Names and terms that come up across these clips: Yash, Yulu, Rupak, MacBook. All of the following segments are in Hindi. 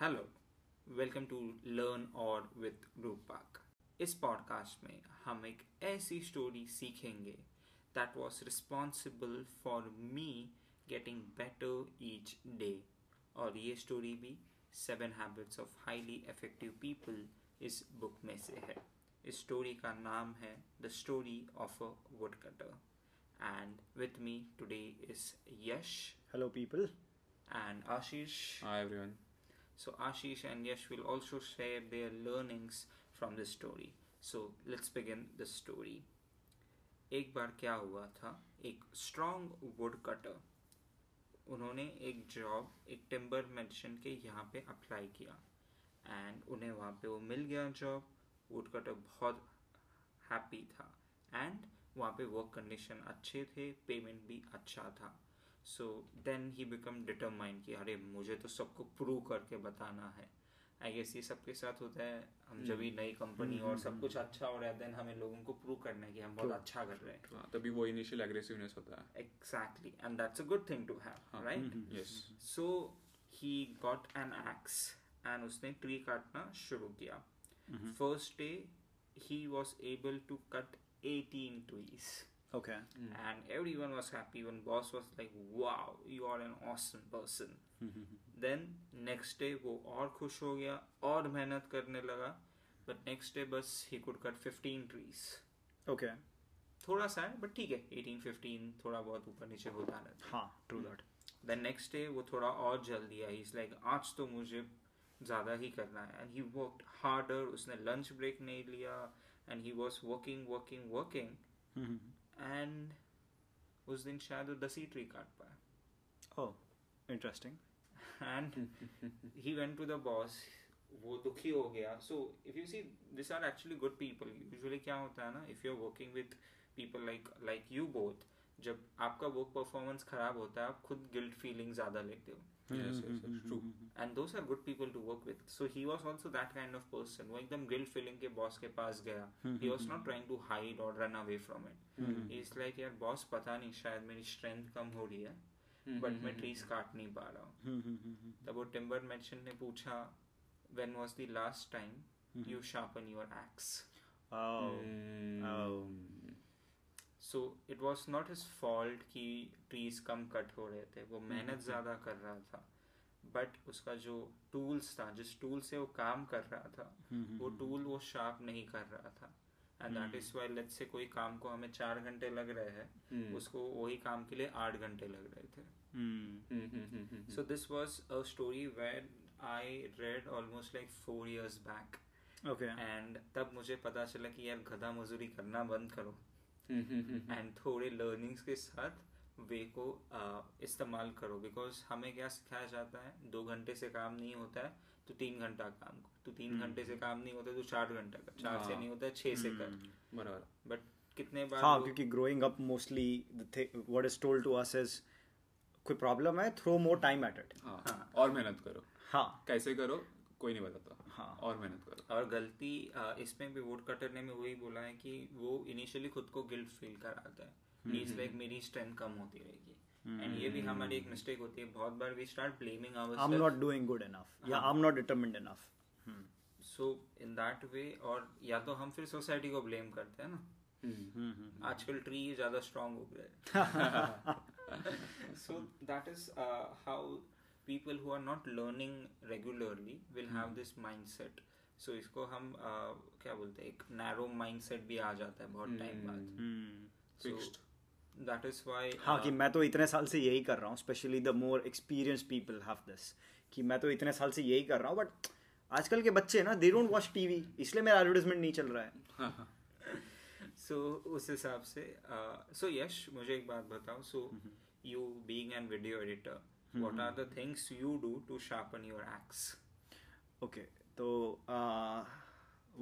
हेलो, वेलकम टू लर्न और विद रूपक। इस पॉडकास्ट में हम एक ऐसी स्टोरी सीखेंगे that was responsible for me getting better each day, और ये स्टोरी भी 7 habits of highly effective people इस बुक में से है। इस स्टोरी का नाम है the story of a wood cutter, and with me today is Yash. Hello people. And Ashish. Hi everyone. So Ashish and Yash will also share their learnings from this story. So let's begin the story. एक बार क्या हुआ था, एक strong wood cutter, उन्होंने एक job एक timber merchant के यहाँ पे apply किया and उन्हें वहाँ पे वो मिल गया job। wood cutter बहुत happy था and वहाँ पे work condition अच्छे थे, payment भी अच्छा था। So then he become determined कि अरे मुझे तो सबको प्रूव करके बताना है। आई गेस ये सबके साथ होता है, हम जब भी नई कंपनी और सब कुछ अच्छा हो रहा है देन हमें लोगों को प्रूव करना है कि हम बहुत अच्छा कर रहे हैं, तभी वो इनिशियल एग्रेसिवनेस होता है। Exactly, and that's a good thing to have, right? Yes. So he got an axe and उसने ट्री काटना शुरू किया। First day he was able to cut 18 trees. Okay. And everyone was happy. Even boss was like, wow, you are an awesome person. Then next day वो और खुश हो गया और मेहनत करने लगा, but next day बस he could cut 15 trees. Okay. थोड़ा सा है बट ठीक है, 18, 15 थोड़ा बहुत ऊपर नीचे होता रहता है। हाँ, true that. Then next day वो थोड़ा और जल्दी आया, he's like आज तो मुझे ज़्यादा ही करना है, and he worked harder. उसने lunch break नहीं लिया and he was working. And उस दिन शायद वो 10 ही ट्री काट पाया। Oh interesting. And he went to the boss, वो दुखी हो गया। So if you see this are actually good people. Usually क्या होता है ना, if you are working with people like you both, जब आपका वर्क परफॉर्मेंस खराब होता है आप खुद गिल्ट फीलिंग ज्यादा लेते हो। Yes, true. And those are good people to work with. So he was also that kind of person. वो एकदम guilt feeling के boss के पास गया. He was not trying to hide or run away from it. He's like यार boss पता नहीं शायद मेरी strength कम हो रही है, but मैं trees काट नहीं पा रहा हूँ। तब वो timber merchant ने पूछा, when was the last time you sharpen your axe? So it was not his fault कि ट्रीज कम कट हो रहे थे, वो मेहनत ज़्यादा कर रहा था, बट उसका जो टूल्स था, जिस टूल से वो काम कर रहा था वो टूल वो शार्प नहीं कर रहा था। And that is why let's say कोई काम को हमें 4 घंटे लग रहे हैं, उसको वही काम के लिए 8 घंटे लग रहे थे। So this was a story where I read almost like 4 years बैक। ओके। एंड तब मुझे पता चला कि यार गधा मजदूरी करना बंद करो एंड थोड़े लर्निंग्स के साथ वे को इस्तेमाल करो, बिकॉज हमें क्या सिखाया जाता है, 2 घंटे से काम नहीं होता है तो 3 घंटा काम कर, तो 3 घंटे से काम नहीं होता है तो 4 घंटा कर, 4 से नहीं होता है 6 से कर, बराबर। बट कितने बार, हाँ, क्योंकि growing up mostly what is told to us is कोई प्रॉब्लम है, throw more time at it, और मेहनत करो। हाँ, कैसे करो कोई नहीं बताता। हाँ, और मेहनत करो। और गलती इसमें भी वुड कटर ने वही बोला है कि वो इनिशियली खुद को गिल्ट फील कराता है, इट्स लाइक मेरी स्ट्रेंथ कम होती रहेगी। एंड ये भी हमारी एक मिस्टेक होती है, बहुत बार we start blaming ourselves, I am not doing good enough या I am not determined enough. So in that way, और या तो हम फिर सोसाइटी को ब्लेम करते हैं ना, आजकल ट्री ज्यादा स्ट्रांग उग रहे। So that is how people who are not learning regularly will have this mindset. So इसको हम क्या बोलते हैं, एक narrow mindset भी आ जाता है बहुत टाइम बाद, fixed. That is why हाँ कि मैं तो इतने साल से यही कर रहा हूँ, especially the more experienced people have this कि मैं तो इतने साल से यही कर रहा हूँ, but आजकल के बच्चे ना they don't watch TV, इसलिए मेरा advertisement नहीं चल रहा है। So उस हिसाब से so यश मुझे एक बात बताओ, so you being a video editor, what are the things you do to sharpen your axe? Okay, so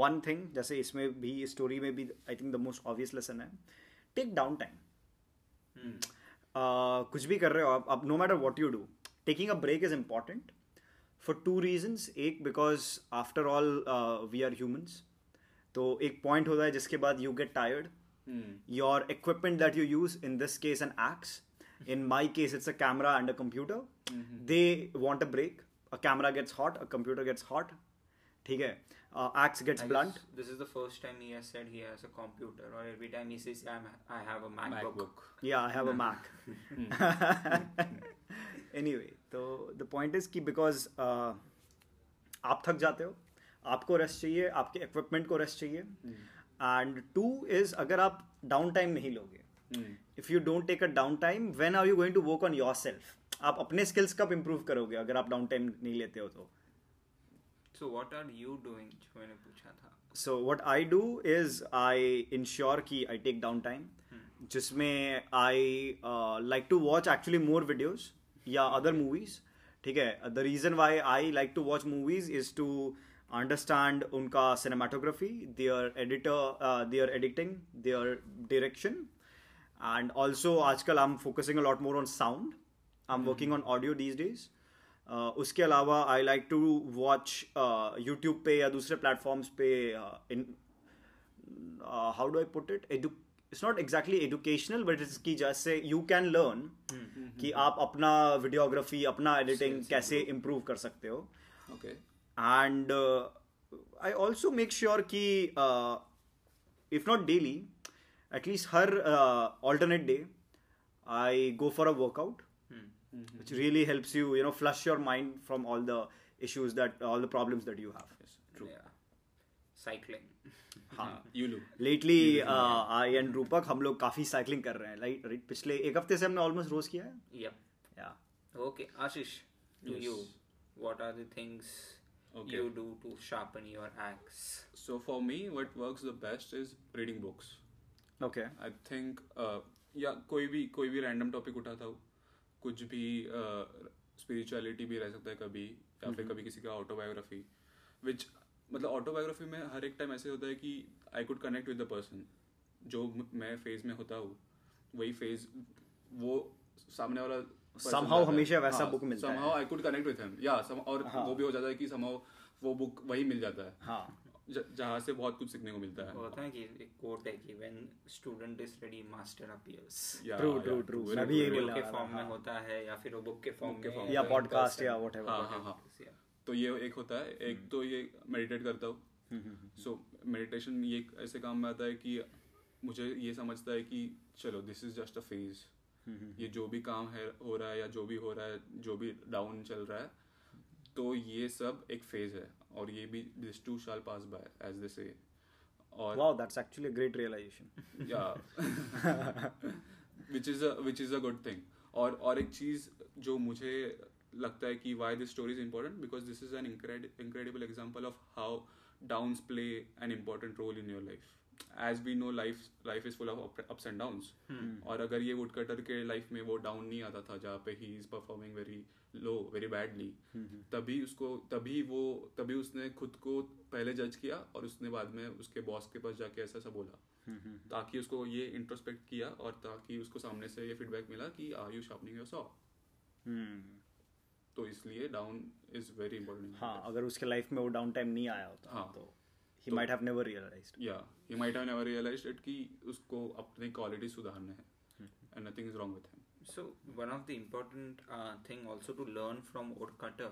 one thing, जैसे इसमें भी इस story में भी I think the most obvious lesson है, take down time. कुछ भी कर रहे हो आप, no matter what you do, taking a break is important for 2 reasons. एक, because after all we are humans, तो एक point होता है जिसके बाद you get tired. Your equipment that you use, in this case an axe, in my case it's a camera and a computer, they want a break. a camera gets hot, a computer gets hot. ठीक है, axe gets blunt. This is the first time he has said he has a computer, or every time he says I have a MacBook. Yeah, I have a Mac. Anyway, so the point is कि because आप थक जाते हो, आपको रेस्ट चाहिए, आपके equipment को रेस्ट चाहिए, and two is अगर आप डाउन टाइम नहीं लोगे, if you don't take a down time, when are you going to work on yourself? आप अपने स्किल्स कब इम्प्रूव करोगे अगर आप डाउन टाइम नहीं लेते हो तो? So what are you doing? जो मैंने पूछा था. So what I do is I ensure कि I take down time, जिसमें I like to watch actually more videos या other movies. ठीक है. The reason why I like to watch movies is to understand उनका cinematography, their editing, their direction, and also आजकल I'm focusing a lot more on sound. I'm working on audio these days. उसके अलावा I like to watch YouTube पे या दूसरे प्लेटफॉर्म्स पे how do I put it, it's not exactly educational but it's की जैसे यू कैन लर्न कि आप अपना वीडियोग्राफी, अपना एडिटिंग कैसे इम्प्रूव कर सकते हो. Okay, and I also make sure कि इफ नॉट डेली एटलीस्ट हर alternate day I go for a workout. Mm-hmm. Which really helps you, you know, flush your mind from all the issues all the problems that you have. Yes, true. Yeah. Cycling. हाँ, Yulu. Lately, I and Rupak हम लोग काफी cycling कर रहे हैं. Like पिछले एक हफ्ते से हमने almost रोज किया है. Yep. Yeah. Okay, Ashish, to you, what are the things you do to sharpen your axe? So for me, what works the best is reading books. Okay. I think या कोई भी random topic उठाता हूँ. कुछ भी स्पिरिचुअलिटी भी रह सकता है कभी, या फिर कभी किसी का ऑटोबायोग्राफी, विच मतलब ऑटोबायोग्राफी में हर एक टाइम ऐसे होता है कि I could connect with the person, जो मैं फेज में होता हूँ वही फेज वो सामने वाला समहाउ हमेशा वैसा बुक मिलता है, somehow I could connect with him, या और वो भी हो जाता है कि समहाउ वो बुक वही मिल जाता है. हाँ, जहाँ से बहुत कुछ सीखने को मिलता है. होता है कि एक कोट है कि when student is ready master appears. True true true. मैं भी वीडियो के फॉर्म में होता है या फिर वो बुक के फॉर्म में या पॉडकास्ट या व्हाटएवर. हां हां, तो ये एक होता है. एक तो ये मेडिटेट करता हूँ. सो मेडिटेशन ये ऐसे काम में आता है कि मुझे ये समझता है कि चलो this is just a phase, ये जो भी काम है हो रहा है या जो भी हो रहा है, जो भी डाउन चल रहा है, तो ये सब एक फेज है और ये भी this too shall pass by as they say. और wow, that's actually a great realization. Yeah. which is a good thing. और एक चीज जो मुझे लगता है कि why this story is important because this is an incredible example of how downs play an important role in your life. As we know, life is full of ups and downs. और अगर ये woodcutter के life में वो down नहीं आता था जहाँ पे he is performing very low, very badly, तभी उसने खुद को पहले जज किया और उसने बाद में उसके बॉस के पास जाके ऐसा बोला, ताकि उसको ये इंट्रोस्पेक्ट किया और ताकि उसको सामने से ये फीडबैक मिला कि are you sharpening your saw. तो इसलिए डाउन इज वेरी इम्पोर्टेंट. हाँ, अगर उसके लाइफ में वो डाउन टाइम नहीं आया होता, हाँ, तो he might have never realized. Yeah, he might have never realized it कि उसको अपनी क्वालिटी सुधारने हैं, and nothing is wrong with him. So one of the important thing also to learn from woodcutter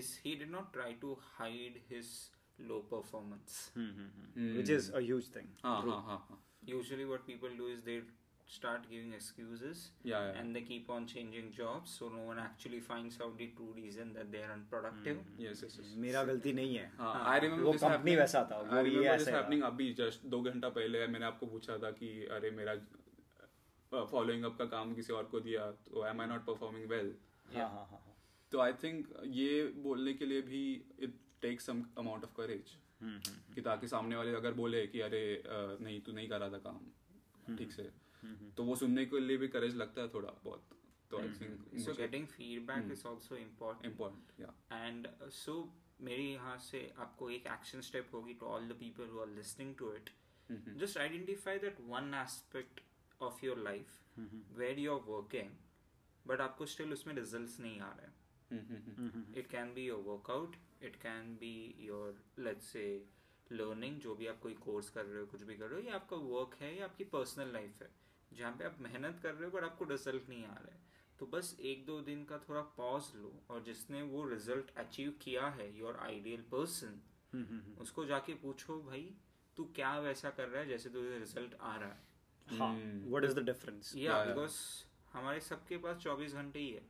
is he did not try to hide his low performance, which is a huge thing. Usually what people do is they start giving excuses, and they keep on changing jobs, so no one actually finds out the true reason that they are unproductive. Yes. मेरा गलती नहीं है. I remember वो कंपनी वैसा था. I remember this happening अभी just 2 घंटा पहले. मैंने आपको पूछा था कि अरे मेरा फॉलोइंग अप का काम किसी और को दिया, तो am I not performing well? हाँ. तो I think ये बोलने के लिए भी it takes some amount of courage, कि ताकि सामने वाले अगर बोले कि अरे नहीं तू नहीं कर रहा था काम ठीक से, तो वो सुनने के लिए भी करेज लगता है थोड़ा बहुत. तो I think so getting feedback is also important. Yeah and so मेरे यहाँ से आपको एक एक्शन स्टेप होगी to all the people who are listening to it. Just identify that one aspect of your life where you are working but आपको स्टिल उसमें रिजल्ट्स नहीं आ रहे हैं. It can be your workout, it can be your let's say learning, जो भी आप कोई कोर्स कर रहे हो, कुछ भी कर रहे हो, या आपका वर्क है या आपकी पर्सनल लाइफ है जहाँ पे आप मेहनत कर रहे हो बट आपको रिजल्ट नहीं आ रहा है. तो बस एक दो दिन का थोड़ा पॉज लो, और जिसने वो रिजल्ट अचीव किया है, योर आइडियल पर्सन, उसको जाके पूछो भाई तू क्या वैसा कर रहा है जैसे तुझे रिजल्ट आ रहा है, what is the difference? Yeah because हमारे सबके पास 24 घंटे ही है.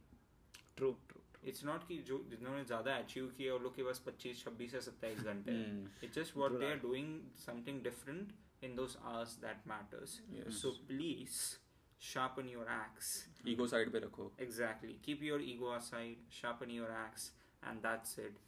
True true. इट्स नॉट कि जो जिन्होंने ज्यादा अचीव किया और लोग के पास 25 26 या 27 घंटे हैं. It's just what they are doing something different in those hours that matters. So please sharpen your axe. Ego side पे रखो. Exactly. Keep your ego aside, sharpen your axe, and that's it.